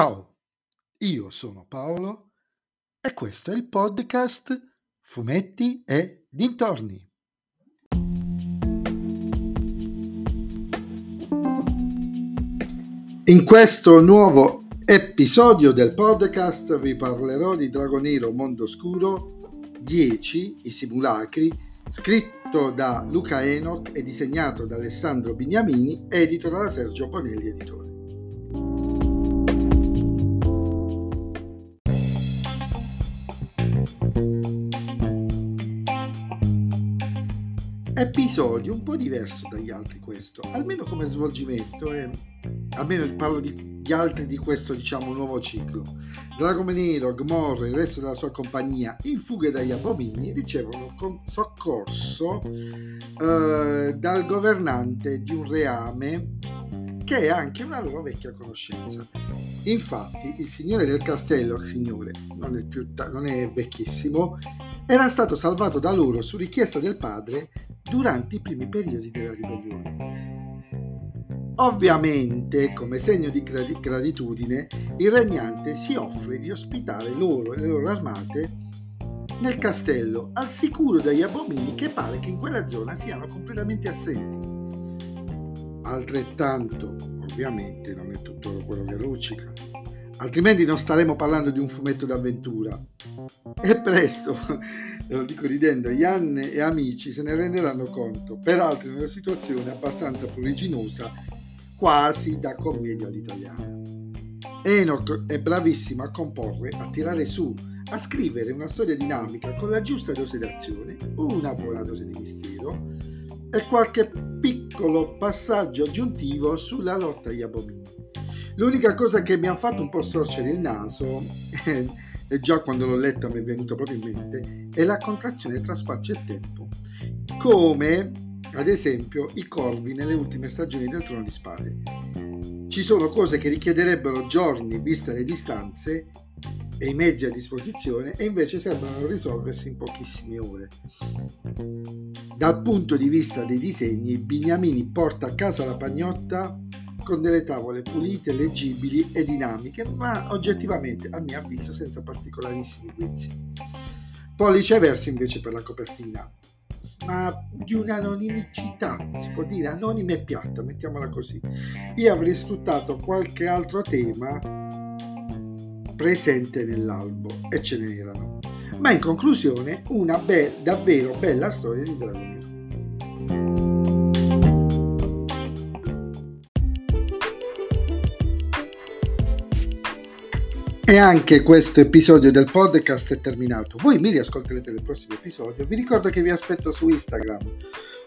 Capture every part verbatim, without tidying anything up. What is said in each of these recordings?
Ciao, io sono Paolo e questo è il podcast Fumetti e Dintorni. In questo nuovo episodio del podcast vi parlerò di Dragonero Mondo Oscuro dieci, i simulacri, scritto da Luca Enoch e disegnato da Alessandro Bignamini, edito da Sergio Bonelli Editore. Episodio un po' diverso dagli altri questo, almeno come svolgimento, e almeno parlo di, di altri di questo diciamo nuovo ciclo. Dragomeneiro, Gmor e il resto della sua compagnia, in fuga dagli abomini, ricevono soccorso eh, dal governante di un reame che è anche una loro vecchia conoscenza. Infatti il signore del castello, signore, non è, più, non è vecchissimo, era stato salvato da loro su richiesta del padre durante i primi periodi della ribellione. Ovviamente, come segno di gratitudine, il regnante si offre di ospitare loro e le loro armate nel castello, al sicuro dagli abomini che pare che in quella zona siano completamente assenti. Altrettanto, ovviamente, non è tutto quello che luccica. Altrimenti non staremo parlando di un fumetto d'avventura. E presto, lo dico ridendo, Jan e amici se ne renderanno conto, peraltro in una situazione abbastanza pruriginosa, quasi da commedia all'italiana. Enoch è bravissimo a comporre, a tirare su, a scrivere una storia dinamica con la giusta dose d'azione, una buona dose di mistero e qualche piccolo passaggio aggiuntivo sulla lotta agli abomini. L'unica cosa che mi ha fatto un po' storcere il naso, eh, e già quando l'ho letta mi è venuto proprio in mente, è la contrazione tra spazio e tempo, come ad esempio i corvi nelle ultime stagioni del Trono di Spade. Ci sono cose che richiederebbero giorni viste le distanze e i mezzi a disposizione e invece sembrano risolversi in pochissime ore. Dal punto di vista dei disegni, Bignamini porta a casa la pagnotta con delle tavole pulite, leggibili e dinamiche, ma oggettivamente, a mio avviso, senza particolarissimi guizzi. Pollice verso invece per la copertina, ma di un'anonimicità, si può dire anonima e piatta, mettiamola così. Io avrei sfruttato qualche altro tema presente nell'albo, e ce n'erano. Ma in conclusione, una be- davvero bella storia di Dragonero. E anche questo episodio del podcast è terminato. Voi mi riascolterete nel prossimo episodio. Vi ricordo che vi aspetto su Instagram,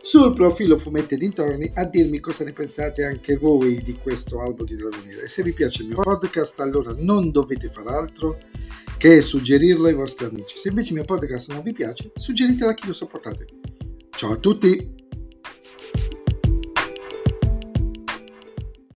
sul profilo Fumetti e Dintorni, a dirmi cosa ne pensate anche voi di questo albo di Dragonero. E se vi piace il mio podcast, allora non dovete far altro che suggerirlo ai vostri amici. Se invece il mio podcast non vi piace, suggeritelo a chi lo sopportate. Ciao a tutti!